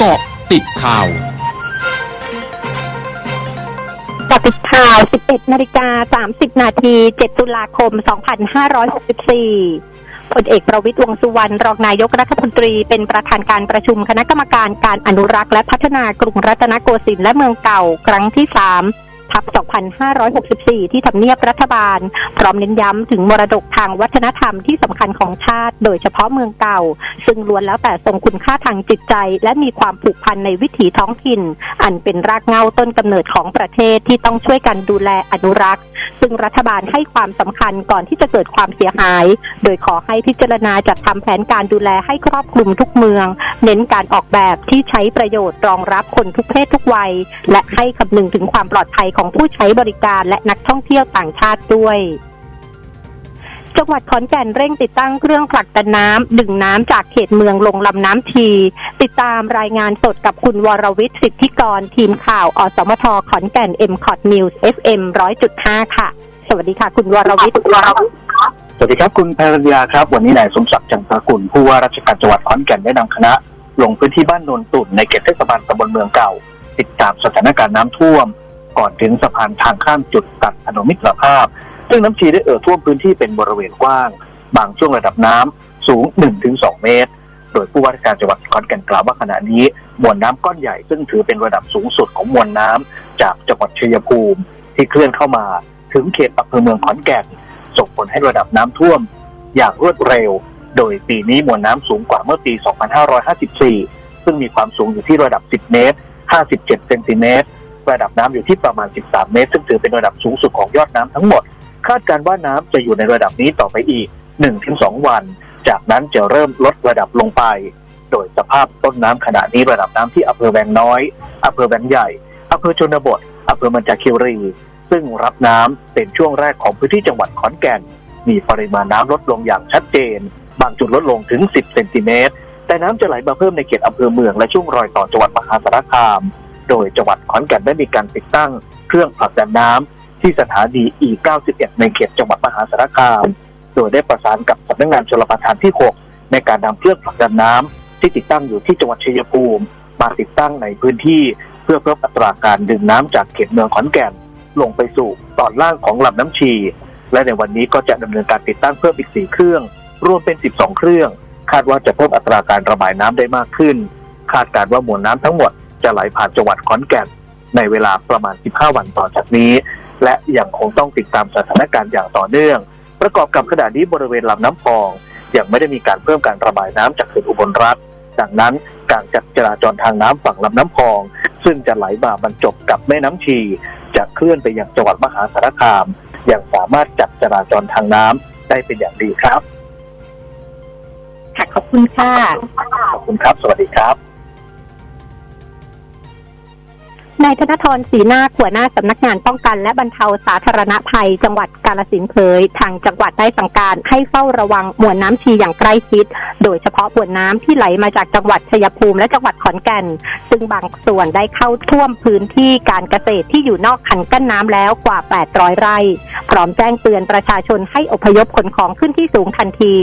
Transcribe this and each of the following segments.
เกาะติดข่าวเกาะติดข่าว 11:30 น. 7 ตุลาคม 2564พลเอกประวิตรวงษ์สุวรรณรองนายกรัฐมนตรีเป็นประธานการประชุมคณะกรรมการการอนุรักษ์และพัฒนากรุงรัตนโกสินทร์และเมืองเก่าครั้งที่ 3/2564 ที่ทำเนียบรัฐบาลพร้อมเน้นย้ำถึงมรดกทางวัฒนธรรมที่สำคัญของชาติโดยเฉพาะเมืองเก่าซึ่งล้วนแล้วแต่ทรงคุณค่าทางจิตใจและมีความผูกพันในวิถีท้องถิ่นอันเป็นรากเหง้าต้นกำเนิดของประเทศที่ต้องช่วยกันดูแลอนุรักษ์ซึ่งรัฐบาลให้ความสำคัญก่อนที่จะเกิดความเสียหายโดยขอให้พิจารณาจัดทำแผนการดูแลให้ครอบคลุมทุกเมืองเน้นการออกแบบที่ใช้ประโยชน์รองรับคนทุกเพศทุกวัยและให้คำนึงถึงความปลอดภัยของผู้ใช้บริการและนักท่องเที่ยวต่างชาติด้วยจังหวัดขอนแก่นเร่งติดตั้งเครื่องผลักดันน้ำดึงน้ำจากเขตเมืองลงลำน้ำทีติดตามรายงานสดกับคุณวรวิทย์สิทธิกรทีมข่าวอสมทขอนแก่น MCOT News FM 100.5 ค่ะสวัสดีค่ะคุณวรวิทย์สวัสดีครับคุณภรรยาครับวันนี้นายสมศักดิ์จันทกุลผู้ว่าราชการจังหวัดขอนแก่นได้นำคณะลงพื้นที่บ้านโนนตุ่นในเขตเทศบาลตำบลเมืองเก่าติดตามสถานการณ์น้ำท่วมก่อนถึงสะพานทางข้ามจุดตัดถนนมิตรภาพซึ่งน้ำชีได้เอ่อท่วมพื้นที่เป็นบริเวณกว้างบางช่วงระดับน้ำสูง 1-2 เมตรโดยผู้ว่าราชการจังหวัดขอนแก่นกล่าวว่าขณะนี้มวลน้ำก้อนใหญ่ซึ่งถือเป็นระดับสูงสุดของมวลน้ำจากจังหวัดชัยภูมิที่เคลื่อนเข้ามาถึงเขตอำเภอเมืองขอนแก่นส่งผลให้ระดับน้ำท่วมอย่างรวดเร็วโดยปีนี้มวลน้ำสูงกว่าเมื่อปี 2554 ซึ่งมีความสูงอยู่ที่ระดับ 10 เมตร 57 เซนติเมตรระดับน้ำอยู่ที่ประมาณ 13 เมตรซึ่งถือเป็นระดับสูงสุดของยอดน้ำทั้งหมดคาดการว่าน้ำจะอยู่ในระดับนี้ต่อไปอีก 1-2 วันจากนั้นจะเริ่มลดระดับลงไปโดยสภาพต้นน้ำขณะนี้ระดับน้ำที่อำเภอแวงน้อยอำเภอแวงใหญ่อำเภอชนบทอำเภอมัญจคีรีซึ่งรับน้ำเป็นช่วงแรกของพื้นที่จังหวัดขอนแก่นมีปริมาณน้ำลดลงอย่างชัดเจนบางจุดลดลงถึง 10 เซนติเมตรแต่น้ำจะไหลมาเพิ่มในเขตอำเภอเมืองและช่วงรอยต่อจังหวัดมหาสารคามโดยจังหวัดขอนแก่นได้มีการติดตั้งเครื่องผลักดันน้ำที่สถานี E91 ในเขตจังหวัดมหาสารคามโดยได้ประสานกับสำนักงานชลประทานที่ 6ในการนำเครื่องผลักดันน้ำที่ติดตั้งอยู่ที่จังหวัดชัยภูมิมาติดตั้งในพื้นที่เพื่อเพิ่มอัตราการดึงน้ำจากเขตเมืองขอนแก่นลงไปสู่ตอนล่างของลำน้ำชีและในวันนี้ก็จะดำเนินการติดตั้งเพิ่มอีก 4 เครื่องรวมเป็น 12 เครื่องคาดว่าจะเพิ่มอัตราการระบายน้ำได้มากขึ้นคาดการว่ามวลน้ำทั้งหมดจะไหลผ่านจังหวัดขอนแก่นในเวลาประมาณ 15 วันต่อจากนี้และยังคงต้องติดตามสถานการณ์อย่างต่อเนื่องประกอบกับขณะนี้บริเวณลำน้ำพองยังไม่ได้มีการเพิ่มการระบายน้ำจากเขื่อนอุบลรัตน์ดังนั้นการจัดจราจรทางน้ำฝั่งลำน้ำพองซึ่งจะไหลมาบรรจบกับแม่น้ำชีจะเคลื่อนไปยังจังหวัดมหาสารคามยังสามารถจัดจราจรทางน้ำได้เป็นอย่างดีครับขอบคุณค่ะขอบคุณครับสวัสดีครับนายธนทรศรีนาคหัวหน้าสำนักงานป้องกันและบรรเทาสาธารณภัยจังหวัดกาฬสินธุ์เผยทางจังหวัดได้สั่งการให้เฝ้าระวังมวลน้ำชีอย่างใกล้ชิดโดยเฉพาะมวลน้ำที่ไหลมาจากจังหวัดชัยภูมิและจังหวัดขอนแก่นซึ่งบางส่วนได้เข้าท่วมพื้นที่การเกษตรที่อยู่นอกคันกั้นน้ำแล้วกว่า800ไร่พร้อมแจ้งเตือนประชาชนให้อพยพขนของขึ้นที่สูงทันที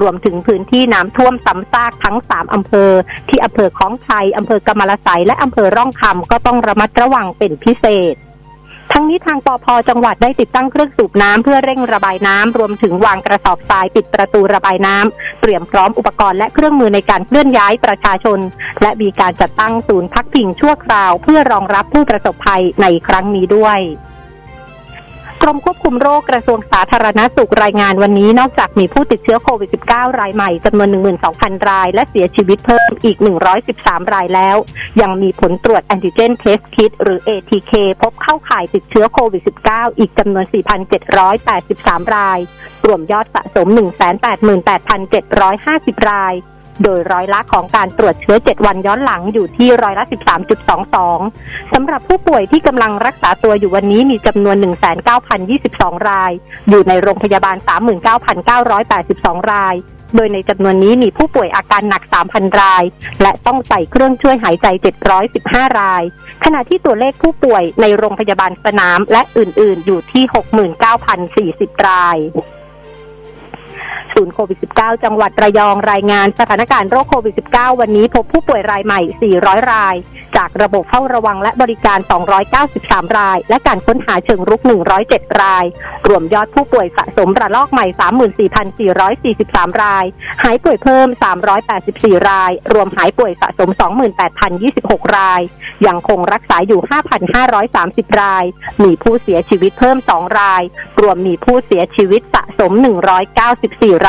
รวมถึงพื้นที่น้ำท่วมซ้ำซากทั้ง3อำเภอที่อำเภอคลองชัยอำเภอกำมะละไสและอำเภอร่องคำก็ต้องระมัดระวังเป็นพิเศษทั้งนี้ทางปภ.จังหวัดได้ติดตั้งเครื่องสูบน้ำเพื่อเร่งระบายน้ำรวมถึงวางกระสอบทรายปิดประตูระบายน้ำเตรียมพร้อมอุปกรณ์และเครื่องมือในการเคลื่อนย้ายประชาชนและมีการจัดตั้งศูนย์พักพิงชั่วคราวเพื่อรองรับผู้ประสบภัยในครั้งนี้ด้วยกรมควบคุมโรคกระทรวงสาธารณสุขรายงานวันนี้นอกจากมีผู้ติดเชื้อโควิด -19 รายใหม่จำนวน 12,000 รายและเสียชีวิตเพิ่มอีก113รายแล้วยังมีผลตรวจแอนติเจนเทสต์คิทหรือ ATK พบเข้าข่ายติดเชื้อโควิด -19 อีกจำนวน 4,783 รายรวมยอดสะสม 188,750 รายโดยร้อยละของการตรวจเชื้อ7วันย้อนหลังอยู่ที่ร้อยละ 13.22 สำหรับผู้ป่วยที่กำลังรักษาตัวอยู่วันนี้มีจำนวน 19,022 รายอยู่ในโรงพยาบาล 39,982 รายโดยในจำนวนนี้มีผู้ป่วยอาการหนัก 3,000 รายและต้องใส่เครื่องช่วยหายใจ715รายขณะที่ตัวเลขผู้ป่วยในโรงพยาบาลสนามและอื่นๆอยู่ที่ 69,040 ราย ศูนย์โควิด -19 จังหวัดระยองรายงานสถานการณ์โรคโควิด -19 วันนี้พบผู้ป่วยรายใหม่400รายจากระบบเฝ้าระวังและบริการ293รายและการค้นหาเชิงรุก107รายรวมยอดผู้ป่วยสะสมระลอกใหม่ 34,443 รายหายป่วยเพิ่ม384รายรวมหายป่วยสะสม 28,026 รายยังคงรักษาอยู่ 5,530 รายมีผู้เสียชีวิตเพิ่ม2รายรวมมีผู้เสียชีวิตสะสม194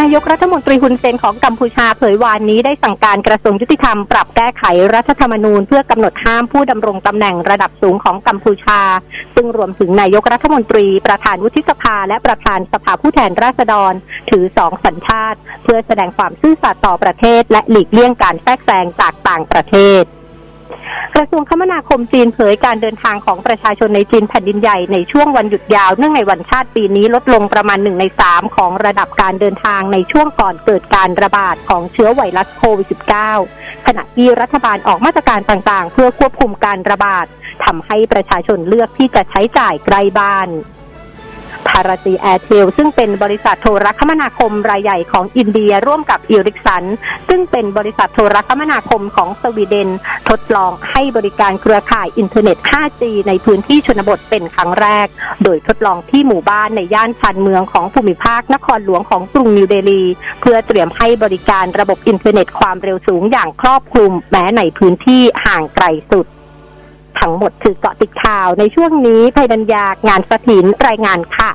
นายกรัฐมนตรีฮุนเซนของกัมพูชาเผยวานนี้ได้สั่งการกระทรวงยุติธรรมปรับแก้ไขรัฐธรรมนูญเพื่อกำหนดห้ามผู้ดำรงตำแหน่งระดับสูงของกัมพูชาซึ่งรวมถึงนายกรัฐมนตรีประธานวุฒิสภาและประธานสภาผู้แทนราษฎรถือ2สัญชาติเพื่อแสดงความซื่อสัตย์ต่อประเทศและหลีกเลี่ยงการแทรกแซงจากต่างประเทศกระทรวงคมนาคมจีนเผยการเดินทางของประชาชนในจีนแผ่นดินใหญ่ในช่วงวันหยุดยาวเนื่องในวันชาติปีนี้ลดลงประมาณ1/3ของระดับการเดินทางในช่วงก่อนเกิดการระบาดของเชื้อไวรัสโควิด -19 ขณะที่รัฐบาลออกมาตรการต่างๆเพื่อควบคุมการระบาดทำให้ประชาชนเลือกที่จะใช้จ่ายใกล้บ้านภารตีแอร์เทลซึ่งเป็นบริษัทโทรคมนาคมรายใหญ่ของอินเดียร่วมกับอิริกสันซึ่งเป็นบริษัทโทรคมนาคมของสวีเดนทดลองให้บริการเครือข่ายอินเทอร์เน็ต 5G ในพื้นที่ชนบทเป็นครั้งแรกโดยทดลองที่หมู่บ้านในย่านชานเมืองของภูมิภาคนครหลวงของกรุงนิวเดลีเพื่อเตรียมให้บริการระบบอินเทอร์เน็ตความเร็วสูงอย่างครอบคลุมแม้ในพื้นที่ห่างไกลสุดทั้งหมดคือเกาะติดข่าวในช่วงนี้ภัยดัญญางานสถินรายงานค่ะ